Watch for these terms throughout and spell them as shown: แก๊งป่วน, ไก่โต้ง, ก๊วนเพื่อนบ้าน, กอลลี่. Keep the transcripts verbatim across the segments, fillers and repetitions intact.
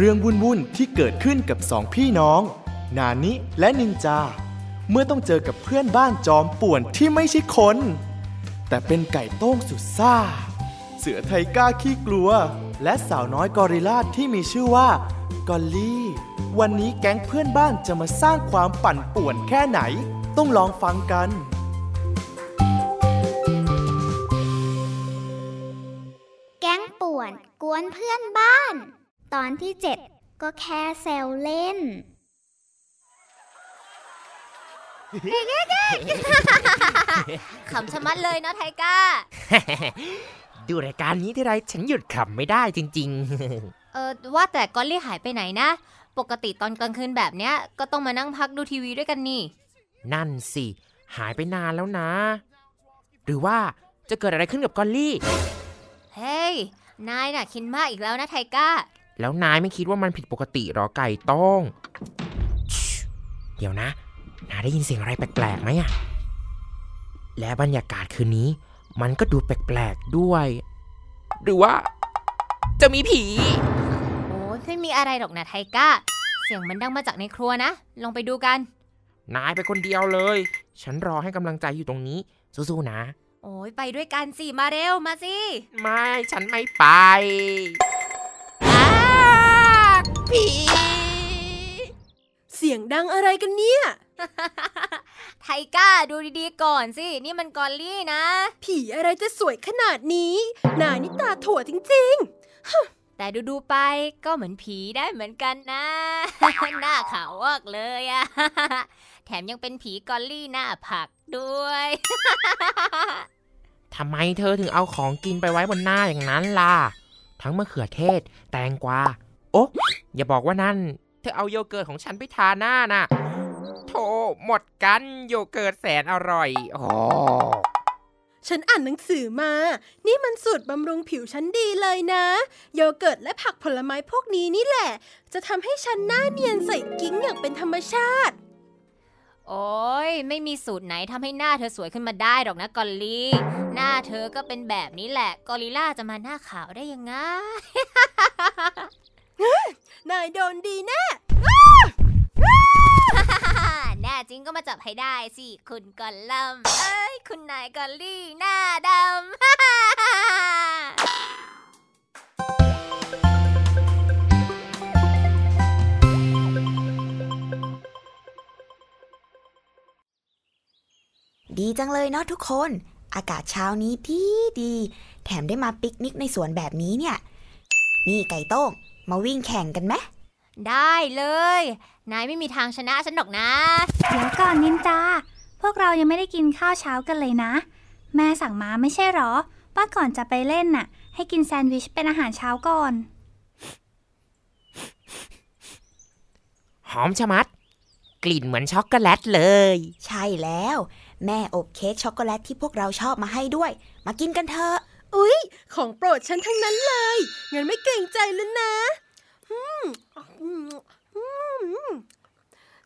เรื่องวุ่นๆที่เกิดขึ้นกับสองพี่น้องนานิและนินจาเมื่อต้องเจอกับเพื่อนบ้านจอมป่วนที่ไม่ใช่คนแต่เป็นไก่โต้งสุดซ่าเสือไทก้าขี้กลัวและสาวน้อยกอริลลาที่มีชื่อว่ากอลลี่วันนี้แก๊งเพื่อนบ้านจะมาสร้างความปั่นป่วนแค่ไหนต้องลองฟังกันแก๊งป่วนกวนเพื่อนบ้านตอนที่เจ็ดก็แค่แซวเล่นขำชะมัดเลยเนาะไทก้าดูรายการนี้ที่ไรฉันหยุดขำไม่ได้จริงๆเออว่าแต่กอลลี่หายไปไหนนะปกติตอนกลางคืนแบบเนี้ยก็ต้องมานั่งพักดูทีวีด้วยกันนี่นั่นสิหายไปนานแล้วนะหรือว่าจะเกิดอะไรขึ้นกับกอลลี่เฮ้ยนายน่ะคิดมากอีกแล้วนะไทก้าแล้วนายไม่คิดว่ามันผิดปกติหรอไก่ต้องเดี๋ยวนะนายได้ยินเสียงอะไรแปลกๆไหมอะและบรรยากาศคืนนี้มันก็ดูแปลกๆด้วยหรือว่าจะมีผีโอ้ไม่มีอะไรหรอกนะไทก้าเสียงมันดังมาจากในครัวนะลองไปดูกันนายไปคนเดียวเลยฉันรอให้กำลังใจอยู่ตรงนี้สู้ๆนะโอ้ยไปด้วยกันสิมาเร็วมาสิไม่ฉันไม่ไปผีเสียงดังอะไรกันเนี่ยไทก้าดูดีๆก่อนสินี่มันกอลลี่นะผีอะไรจะสวยขนาดนี้หน้านี่ตาถั่วจริงๆแต่ดูๆไปก็เหมือนผีได้เหมือนกันนะหน้าขาวอกเลยอะแถมยังเป็นผีกอลลี่หน้าผักด้วยทำไมเธอถึงเอาของกินไปไว้บนหน้าอย่างนั้นล่ะทั้งมะเขือเทศแตงกวาโอ๊ะอย่าบอกว่านั่นเธอเอาโยเกิร์ตของฉันไปทาหน้าน่ะโธ่หมดกันโยเกิร์ตแสนอร่อยอ๋อฉันอ่านหนังสือมานี่มันสูตรบำรุงผิวฉันดีเลยนะโยเกิร์ตและผักผลไม้พวกนี้นี่แหละจะทำให้ฉันหน้าเนียนใสกิ้งอย่างเป็นธรรมชาติโอ้ยไม่มีสูตรไหนทำให้หน้าเธอสวยขึ้นมาได้หรอกนะกอลลี่หน้าเธอก็เป็นแบบนี้แหละกอริลล่าจะมาหน้าขาวได้ยังไง นายโดนดีแน่ แน่จริงก็มาจับให้ได้สิคุณกอลลัมเอ้ยคุณนายกอลลี่หน้าดำ ดีจังเลยเนาะทุกคนอากาศเช้านี้ดีดีแถมได้มาปิกนิกในสวนแบบนี้เนี่ยนี่ไก่โต้งมาวิ่งแข่งกันไหมได้เลยนายไม่มีทางชนะฉันหรอกนะเดี๋ยวก่อนนินจาพวกเรายังไม่ได้กินข้าวเช้ากันเลยนะแม่สั่งมาไม่ใช่หรอว่าก่อนจะไปเล่นน่ะให้กินแซนด์วิชเป็นอาหารเช้าก่อนหอมชะมัดกลิ่นเหมือนช็อกโกแลตเลยใช่แล้วแม่อบเค้กช็อกโกแลตที่พวกเราชอบมาให้ด้วยมากินกันเถอะอุ๊ยของโปรดฉันทั้งนั้นเลยงั้นไม่เกรงใจเลยนะอืมอืม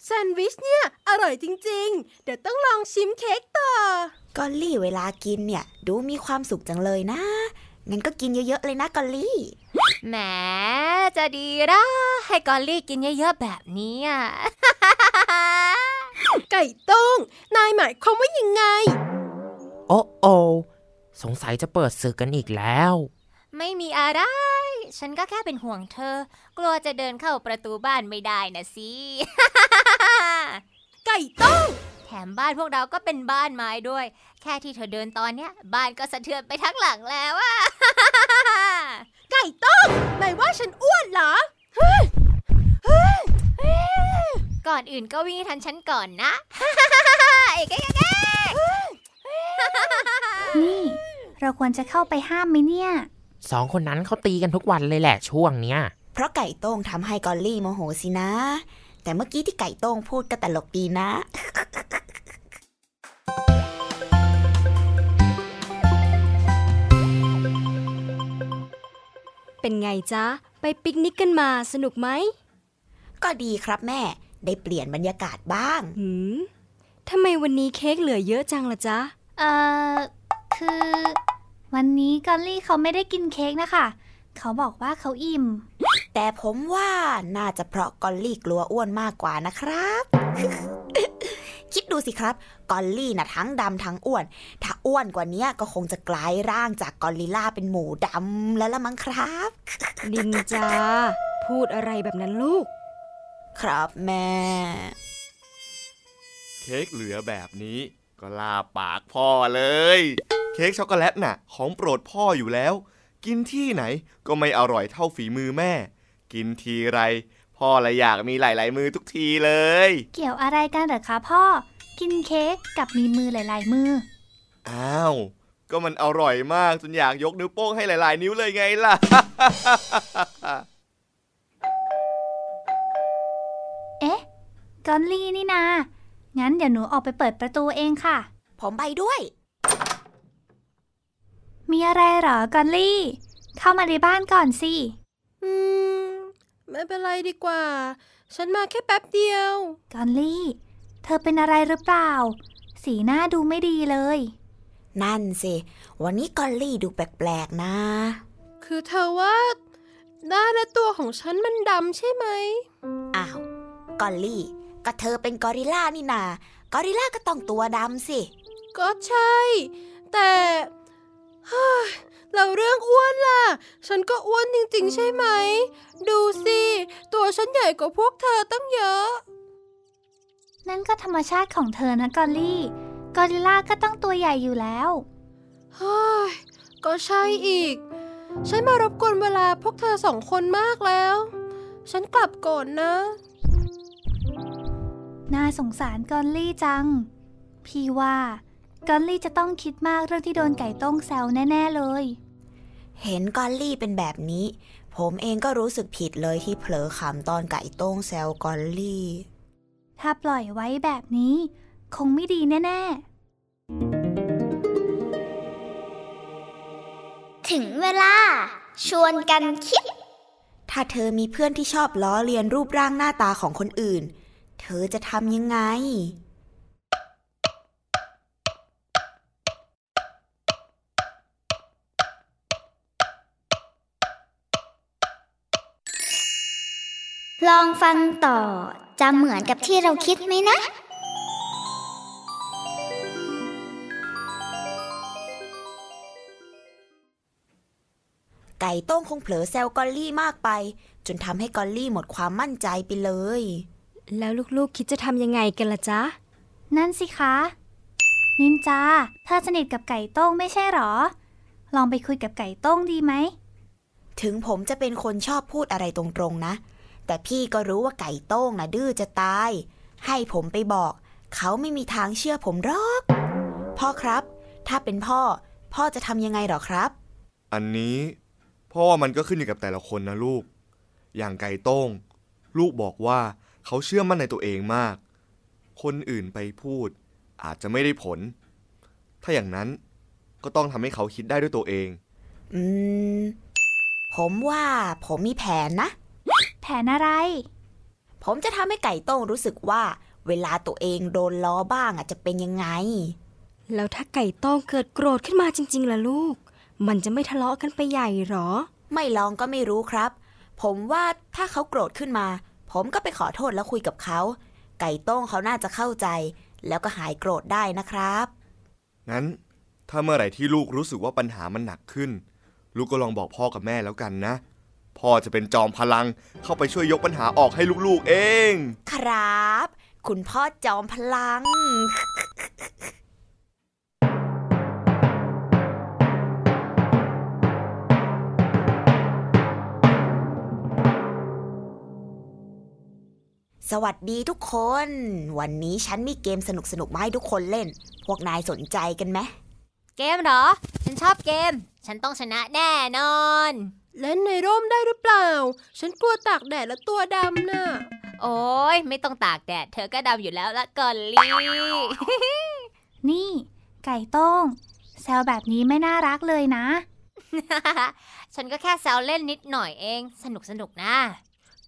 แซนด์วิชเนี่ยอร่อยจริงๆเดี๋ยวต้องลองชิมเค้กต่อกอลลี่เวลากินเนี่ยดูมีความสุขจังเลยนะงั้นก็กินเยอะๆเลยนะกอลลี่แหมจะดีละให้กอลลี่กินเยอะๆแบบนี้อ่ะไก่ต้งนายหมายความว่ายังไงโอ้โอสงสัยจะเปิดศึกกันอีกแล้วไม่มีอะไรฉันก็แค่เป็นห่วงเธอกลัวจะเดินเข้าประตูบ้านไม่ได้นะสิ ไก่ต้งแถมบ้านพวกเราก็เป็นบ้านไม้ด้วยแค่ที่เธอเดินตอนเนี้ยบ้านก็สะเทือนไปทั้งหลังแล้วอะ ไก่ต้งนายว่าฉันอ้วนเหรอ ก่อนอื่นก็วิ่งทันฉันก่อนนะ เอ๊ะ นี่เราควรจะเข้าไปห้ามไหมเนี่ยสองคนนั้นเขาตีกันทุกวันเลยแหละช่วงเนี้ยเพราะไก่โต้งทำให้กอลลี่โมโหสินะแต่เมื่อกี้ที่ไก่โต้งพูดก็ตลกดีนะ เป็นไงจ๊ะไปปิกนิกกันมาสนุกไหมก็ดีครับแม่ได้เปลี่ยนบรรยากาศบ้างหืมทำไมวันนี้เค้กเหลือเยอะจังล่ะจ๊ะเอ่อคือวันนี้กอลลี่เขาไม่ได้กินเค้กนะคะเขาบอกว่าเขาอิ่ม แต่ผมว่าน่าจะเพราะกอลลี่กลัวอ้วนมากกว่านะครับ คิดดูสิครับกอลลี่น่ะทั้งดำทั้งอ้วนถ้าอ้วนกว่านี้ก็คงจะกลายร่างจากกอริลลาเป็นหมูดำแล้วละมั้งครับ นินจาพูดอะไรแบบนั้นลูกครับแม่เค้กเหลือแบบนี้ก็ลาปากพ่อเลยเค้กช็อกโกแลตน่ะของโปรดพ่ออยู่แล้วกินที่ไหนก็ไม่อร่อยเท่าฝีมือแม่กินทีไรพ่อละอยากมีหลายๆมือทุกทีเลยเกี่ยวอะไรกันเหรอคะพ่อกินเค้กกับมีมือหลายๆมืออ้าวก็มันอร่อยมากจนอยากยกนิ้วโป้งให้หลายๆนิ้วเลยไงล่ะ เอ๊ะกอลลี่นี่นางั้นเดี๋ยวหนูออกไปเปิดประตูเองค่ะผมไปด้วยมีอะไรเหรอกอลลี่เข้ามาในบ้านก่อนสิอืมไม่เป็นไรดีกว่าฉันมาแค่แป๊บเดียวกอลลี่เธอเป็นอะไรหรือเปล่าสีหน้าดูไม่ดีเลยนั่นสิวันนี้กอลลี่ดูแปลกๆนะคือเธอว่าหน้าและตัวของฉันมันดำใช่ไหมอ้าวกอลลี่ก็เธอเป็นกอริลลานี่นากอริลลาก็ต้องตัวดำสิก็ใช่แต่เราเรื่องอ้วนล่ะฉันก็อ้วนจริงๆใช่ไหมดูสิตัวฉันใหญ่กว่าพวกเธอตั้งเยอะนั่นก็ธรรมชาติของเธอนะกอลลี่กอริลลาก็ต้องตัวใหญ่อยู่แล้วเฮ้ยก็ใช่อีกฉันมารบกวนเวลาพวกเธอสองคนมากแล้วฉันกลับก่อนนะน่าสงสารกอลลี่จังพี่ว่ากอลลี่จะต้องคิดมากเรื่องที่โดนไก่ต้มแซวแน่ๆเลยเห็นกอลลี่เป็นแบบนี้ผมเองก็รู้สึกผิดเลยที่เผลอขำตอนไก่ต้มแซวกอลลี่ถ้าปล่อยไว้แบบนี้คงไม่ดีแน่ๆถึงเวลาชวนกันคิดถ้าเธอมีเพื่อนที่ชอบล้อเลียนรูปร่างหน้าตาของคนอื่นเธอจะทำยังไงลองฟังต่อจะเหมือนกับที่เราคิดไหมนะไก่ต้งคงเผลอแซวกอลลี่มากไปจนทำให้กอลลี่หมดความมั่นใจไปเลยแล้วลูกๆคิดจะทำยังไงกันล่ะจ๊ะนั่นสิคะนินจาเธอสนิทกับไก่ต้งไม่ใช่หรอลองไปคุยกับไก่ต้งดีไหมถึงผมจะเป็นคนชอบพูดอะไรตรงๆนะแต่พี่ก็รู้ว่าไก่โต้งนะดื้อจะตายให้ผมไปบอกเขาไม่มีทางเชื่อผมหรอกพ่อครับถ้าเป็นพ่อพ่อจะทำยังไงหรอครับอันนี้พ่อมันก็ขึ้นอยู่กับแต่ละคนนะลูกอย่างไก่โต้งลูกบอกว่าเขาเชื่อมั่นในตัวเองมากคนอื่นไปพูดอาจจะไม่ได้ผลถ้าอย่างนั้นก็ต้องทำให้เขาคิดได้ด้วยตัวเองอืมผมว่าผมมีแผนนะแผนอะไรผมจะทำให้ไก่โต้งรู้สึกว่าเวลาตัวเองโดนล้อบ้างอาจจะเป็นยังไงแล้วถ้าไก่โต้งเกิดโกรธขึ้นมาจริงๆล่ะลูกมันจะไม่ทะเลาะกันไปใหญ่หรอไม่ลองก็ไม่รู้ครับผมว่าถ้าเขาโกรธขึ้นมาผมก็ไปขอโทษแล้วคุยกับเขาไก่โต้งเขาน่าจะเข้าใจแล้วก็หายโกรธได้นะครับงั้นถ้าเมื่อไหร่ที่ลูกรู้สึกว่าปัญหามันหนักขึ้นลูกก็ลองบอกพ่อกับแม่แล้วกันนะพ่อจะเป็นจอมพลังเข้าไปช่วยยกปัญหาออกให้ลูกๆเองครับคุณพ่อจอมพลังสวัสดีทุกคนวันนี้ฉันมีเกมสนุกๆมาให้ทุกคนเล่นพวกนายสนใจกันไหมเกมเหรอฉันชอบเกมฉันต้องชนะแน่นอนเล่นในร่มได้หรือเปล่าฉันกลัวตากแดดและตัวดำน่ะโอ้ยไม่ต้องตากแดดเธอก็ดำอยู่แล้วละกอลลี่ นี่ไก่โต้งแซวแบบนี้ไม่น่ารักเลยนะ ฉันก็แค่แซวเล่นนิดหน่อยเองสนุกสนุกนะ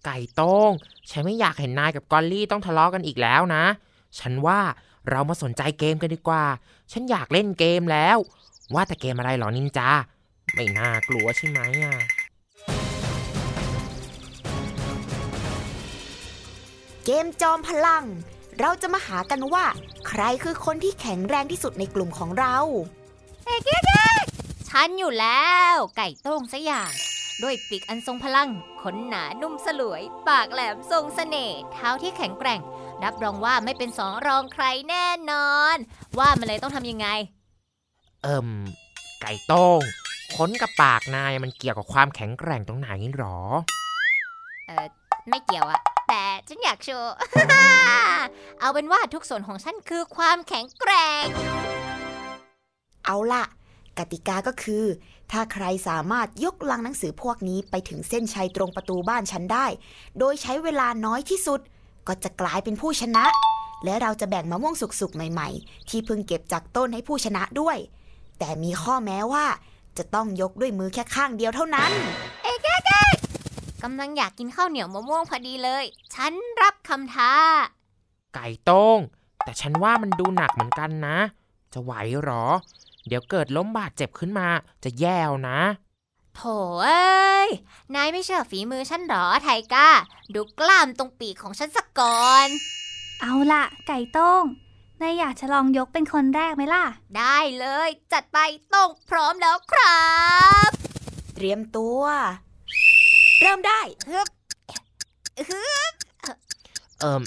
ไก่โต้งฉันไม่อยากเห็นนายกับกอลลี่ต้องทะเลาะกันอีกแล้วนะฉันว่าเรามาสนใจเกมกันดีกว่าฉันอยากเล่นเกมแล้วว่าแต่เกมอะไรหรอนินจาไม่น่ากลัวใช่ไหมอ่ะ เกมจอมพลังเราจะมาหากันว่าใครคือคนที่แข็งแรงที่สุดในกลุ่มของเราเอกเอกฉันอยู่แล้วไก่โต้งซะอย่างด้วยปีกอันทรงพลังขนหนานุ่มสลวยปากแหลมทรงเสน่ห์เท้าที่แข็งแกร่งรับรองว่าไม่เป็นสองรองใครแน่นอนว่ามันเลยต้องทำยังไงเอิ่มไก่โต้งขนกับปากนายมันเกี่ยวกับความแข็งแกร่งตรงไหนหรอเออไม่เกี่ยวอะแต่ฉันอยากโชว์ เอาเป็นว่าทุกส่วนของฉันคือความแข็งแกร่งเอาล่ะกติกาก็คือถ้าใครสามารถยกลังหนังสือพวกนี้ไปถึงเส้นชัยตรงประตูบ้านฉันได้โดยใช้เวลาน้อยที่สุดก็จะกลายเป็นผู้ชนะและเราจะแบ่งมะม่วงสุกๆใหม่ๆที่เพิ่งเก็บจากต้นให้ผู้ชนะด้วยแต่มีข้อแม้ว่าจะต้องยกด้วยมือแค่ข้างเดียวเท่านั้นเอ๊ะๆกำลังอยากกินข้าวเหนียวมะม่วงพอดีเลยฉันรับคำท้าไก่โต้งแต่ฉันว่ามันดูหนักเหมือนกันนะจะไหวหรอเดี๋ยวเกิดล้มบาดเจ็บขึ้นมาจะแย่นะโถเอ้ยนายไม่เชื่อฝีมือฉันหรอไทก้าดูกล้ามตรงปีกของฉันสักก่อนเอาล่ะไก่โต้งนายอยากจะลองยกเป็นคนแรกไหมล่ะได้เลยจัดไปโต้งพร้อมแล้วครับเตรียมตัวเริ่มได้ฮึบฮึบเอิ่ม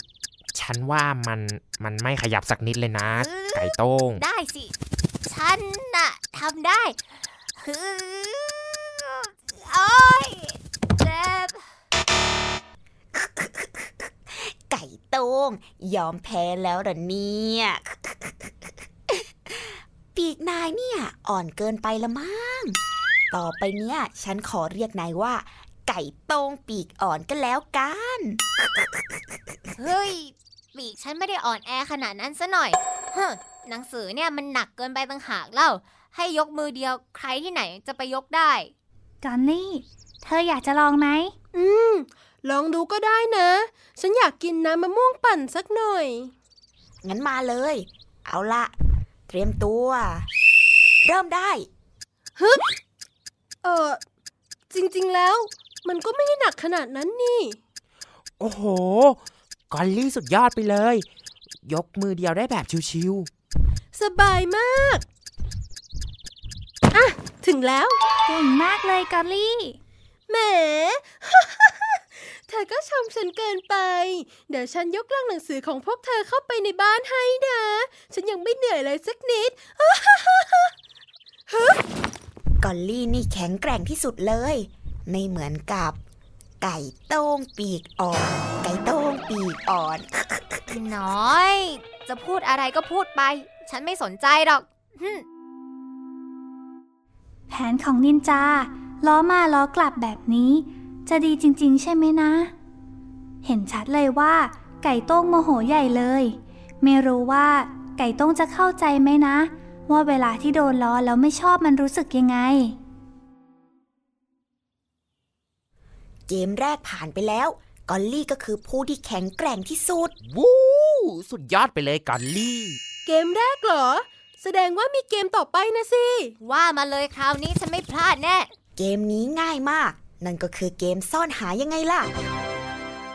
ฉันว่ามันมันไม่ขยับสักนิดเลยนะไก่โต้งได้สิฉันน่ะทำได้ฮึโอ้ยเจ็บไก่โต้งยอมแพ้แล้วเหรอเนี่ยปีกนายเนี่ยอ่อนเกินไปละมั้งต่อไปเนี่ยฉันขอเรียกนายว่าไก่โต้งปีกอ่อนก็แล้วกันเฮ้ยปีกฉันไม่ได้อ่อนแอขนาดนั้นซะหน่อยฮะหนังสือเนี่ยมันหนักเกินไปต่างหากเล่าให้ยกมือเดียวใครที่ไหนจะไปยกได้จอนนี่เธออยากจะลองไหมอืมลองดูก็ได้นะฉันอยากกินน้ำมะม่วงปั่นสักหน่อยงั้นมาเลยเอาละเตรียมตัวเริ่มได้ฮึบเออจริงๆแล้วมันก็ไม่ได้หนักขนาดนั้นนี่โอ้โหกอลลี่สุดยอดไปเลยยกมือเดียวได้แบบชิวๆสบายมากอ่ะถึงแล้วเก่งมากเลยกอลลี่แหม เธอก็ชมฉันเกินไปเดี๋ยวฉันยกลังหนังสือของพวกเธอเข้าไปในบ้านให้นะฉันยังไม่เหนื่อยเลยสักนิด กอลลี่นี่แข็งแกร่งที่สุดเลยไม่เหมือนกับไก่โต้งปีกอ่อนไก่โต้งปีกอ่อน น้อยจะพูดอะไรก็พูดไปฉันไม่สนใจหรอก แผนของนินจาล้อมาล้อกลับแบบนี้จะดีจริงๆใช่ไหมนะเห็นชัดเลยว่าไก่โต้งโมโหใหญ่เลยไม่รู้ว่าไก่โต้งจะเข้าใจไหมนะว่าเวลาที่โดนล้อแล้วไม่ชอบมันรู้สึกยังไงเกมแรกผ่านไปแล้วกอลลี่ก็คือผู้ที่แข็งแกร่งที่สุดวู้สุดยอดไปเลยกอลลี่เกมแรกเหรอแสดงว่ามีเกมต่อไปนะสิว่ามาเลยคราวนี้ฉันไม่พลาดแน่เกมนี้ง่ายมากนั่นก็คือเกมซ่อนหายังไงล่ะ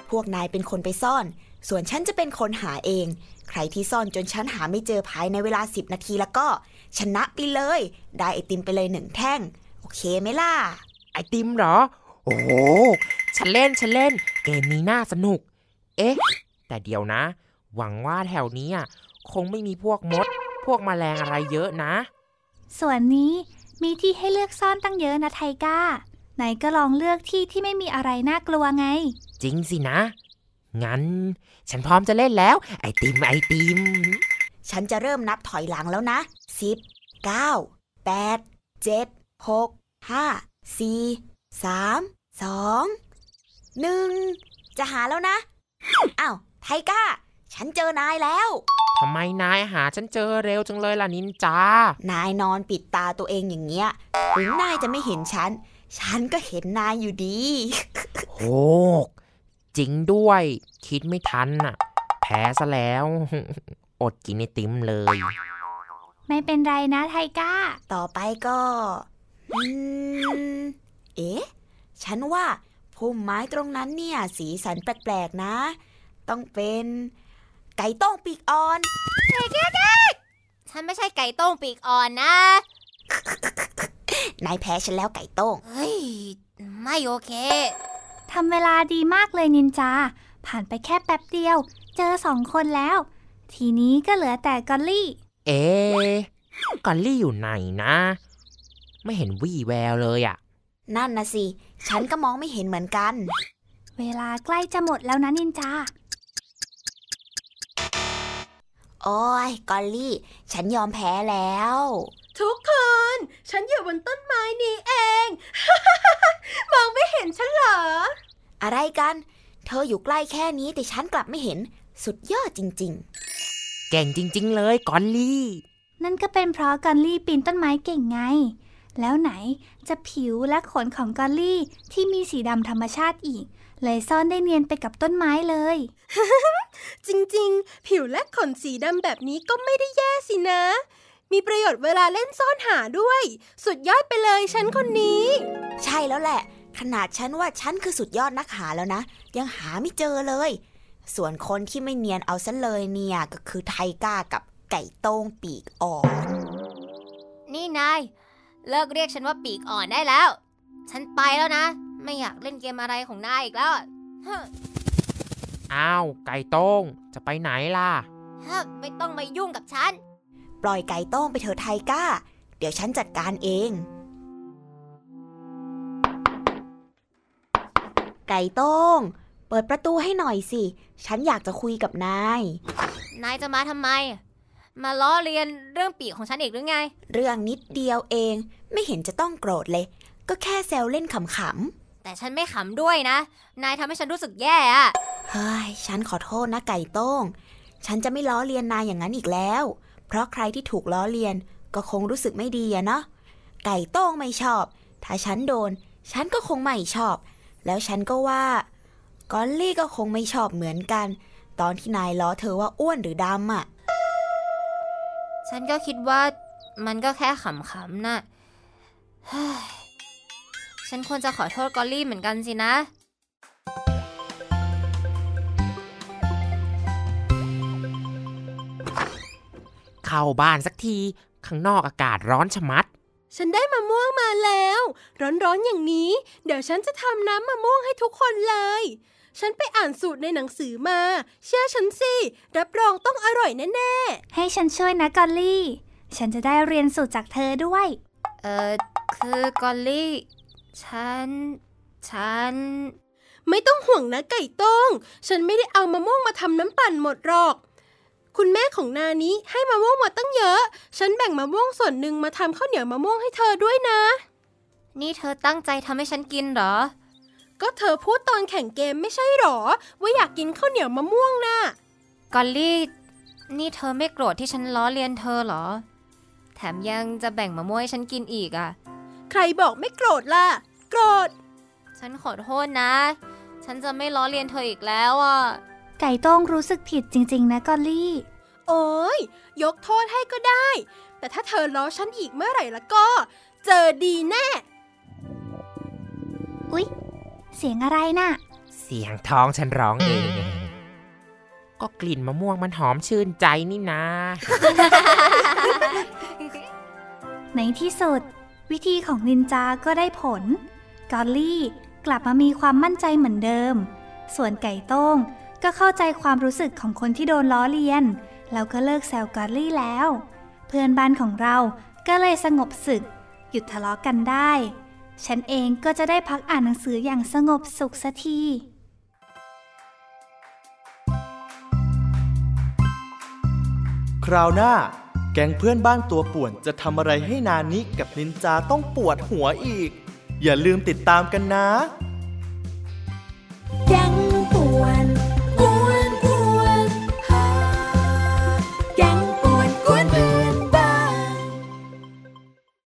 พวกนายเป็นคนไปซ่อนส่วนฉันจะเป็นคนหาเองใครที่ซ่อนจนฉันหาไม่เจอภายในเวลาสิบนาทีแล้วก็ชนะไปเลยได้ไอติมไปเลยหนึ่งแท่งโอเคไหมล่ะไอติมเหรอโอ้โหฉันเล่นฉันเล่นเกมนี้น่าสนุกเอ๊ะแต่เดี๋ยวนะหวังว่าแถวนี้คงไม่มีพวกมดพวกแมลงอะไรเยอะนะส่วนนี้มีที่ให้เลือกซ่อนตั้งเยอะนะไทก้าไหนก็ลองเลือกที่ที่ไม่มีอะไรน่ากลัวไงจริงสินะงั้นฉันพร้อมจะเล่นแล้วไอติมไอติมฉันจะเริ่มนับถอยหลังแล้วนะสิบเก้าแปดเจ็ดหกห้าสี่สามสองหนึ่งจะหาแล้วนะอ้าวไทก้าฉันเจอนายแล้วทำไมนายหาฉันเจอเร็วจังเลยล่ะนินจานายนอนปิดตาตัวเองอย่างเงี้ยถึงนายจะไม่เห็นฉันฉันก็เห็นนายอยู่ดีโอ้จริงด้วยคิดไม่ทันน่ะแพ้ซะแล้วอดกินไอติมเลยไม่เป็นไรนะไทก้าต่อไปก็เอ๊ะฉันว่าพุ่มไม้ตรงนั้นเนี่ยสีสันแปลกๆนะ ต้องเป็นไก่ต้มปีกอ่อนเด็กๆฉันไม่ใช่ไก่ต้มปีกอ่อนนะนายแพ้ฉันแล้วไก่ต้มเฮ้ยไม่โอเคทำเวลาดีมากเลยนินจาผ่านไปแค่แป๊บเดียวเจอสองคนแล้วทีนี้ก็เหลือแต่กอลลี่เอ๊ะกอลลี่อยู่ไหนนะไม่เห็นวี่แววเลยอ่ะนั่นนะสิฉันก็มองไม่เห็นเหมือนกันเวลาใกล้จะหมดแล้วนะนินจาโอ้ยกอลลี่ฉันยอมแพ้แล้วทุกคนฉันอยู่บนต้นไม้นี้เอง มองไม่เห็นฉันเหรออะไรกันเธออยู่ใกล้แค่นี้แต่ฉันกลับไม่เห็นสุดยอดจริงๆเก่งจริงๆเลยกอลลี่นั่นก็เป็นเพราะกอลลี่ปีนต้นไม้เก่งไงแล้วไหนจะผิวและขนของกอลลี่ที่มีสีดำธรรมชาติอีกเลยซ่อนได้เนียนไปกับต้นไม้เลย จริงๆผิวและขนสีดำแบบนี้ก็ไม่ได้แย่สินะมีประโยชน์เวลาเล่นซ่อนหาด้วยสุดยอดไปเลยฉันคนนี้ใช่แล้วแหละขนาดฉันว่าฉันคือสุดยอดนักหาแล้วนะยังหาไม่เจอเลยส่วนคนที่ไม่เนียนเอาซะเลยเนี่ยก็คือไทก้ากับไก่โต้งปีกอ่อนนี่นายเลิกเรียกฉันว่าปีกอ่อนได้แล้วฉันไปแล้วนะไม่อยากเล่นเกมอะไรของนายอีกแล้วอ้าวไก่โต้งจะไปไหนล่ะไม่ต้องมายุ่งกับฉันปล่อยไก่โต้งไปเถอะไทก้าเดี๋ยวฉันจัดการเองไก่โต้งเปิดประตูให้หน่อยสิฉันอยากจะคุยกับนายนายจะมาทำไมมาล้อเลียนเรื่องปีกของฉันเองหรือไงเรื่องนิดเดียวเองไม่เห็นจะต้องโกรธเลยก็แค่แซวเล่นขำๆแต่ฉันไม่ขำด้วยนะนายทำให้ฉันรู้สึกแย่อะเฮ้ยฉันขอโทษนะไก่โต้งฉันจะไม่ล้อเลียนนายอย่างนั้นอีกแล้วเพราะใครที่ถูกล้อเลียนก็คงรู้สึกไม่ดีอะเนาะไก่โต้งไม่ชอบถ้าฉันโดนฉันก็คงไม่ชอบแล้วฉันก็ว่ากอลลี่ก็คงไม่ชอบเหมือนกันตอนที่นายล้อเธอว่าอ้วนหรือดำอะฉันก็คิดว่ามันก็แค่ขำๆน่ะฉันควรจะขอโทษกอลลี่เหมือนกันสินะเข้าบ้านสักทีข้างนอกอากาศร้อนชะมัดฉันได้มะม่วงมาแล้วร้อนๆอย่างนี้เดี๋ยวฉันจะทำน้ำมะม่วงให้ทุกคนเลยฉันไปอ่านสูตรในหนังสือมาเชื่อฉันสิรับรองต้องอร่อยแน่ๆให้ฉันช่วยนะกอลลี่ฉันจะได้เรียนสูตรจากเธอด้วยเออคือกอลลี่ฉันฉันไม่ต้องห่วงนะไก่ต้งฉันไม่ได้เอามะม่วงมาทำน้ำปั่นหมดหรอกคุณแม่ของนานี้ให้มะม่วงมาตั้งเยอะฉันแบ่งมะม่วงส่วนหนึ่งมาทำข้าวเหนียวมะม่วงให้เธอด้วยนะนี่เธอตั้งใจทำให้ฉันกินเหรอก็เธอพูดตอนแข่งเกมไม่ใช่หรอว่าอยากกินข้าวเหนียวมะม่วงน่ะกอลลี่นี่เธอไม่โกรธที่ฉันล้อเลียนเธอหรอแถมยังจะแบ่งมะม่วงให้ฉันกินอีกอ่ะใครบอกไม่โกรธล่ะโกรธฉันขอโทษนะฉันจะไม่ล้อเลียนเธออีกแล้วอ่ะไก่โต้งรู้สึกผิดจริงๆนะกอลลี่โอ้ยยกโทษให้ก็ได้แต่ถ้าเธอล้อฉันอีกเมื่อไหร่ละก็เจอดีแน่อุ๊ยเสียงอะไรน่ะเสียงท้องฉันร้องเองก็กลิ่นมะม่วงมันหอมชื่นใจนี่นะ ในที่สุดวิธีของนินจาก็ได้ผลกอลลี่กลับมามีความมั่นใจเหมือนเดิมส่วนไก่โต้งก็เข้าใจความรู้สึกของคนที่โดนล้อเลียนแล้วก็เลิกแซวกอลลี่แล้วเพื่อนบ้านของเราก็เลยสงบศึกหยุดทะเลาะกันได้ฉันเองก็จะได้พักอ่านหนังสืออย่างสงบสุขสักทีคราวหน้าแก๊งเพื่อนบ้านตัวป่วนจะทำอะไรให้นานิกับนินจาต้องปวดหัวอีกอย่าลืมติดตามกันนะ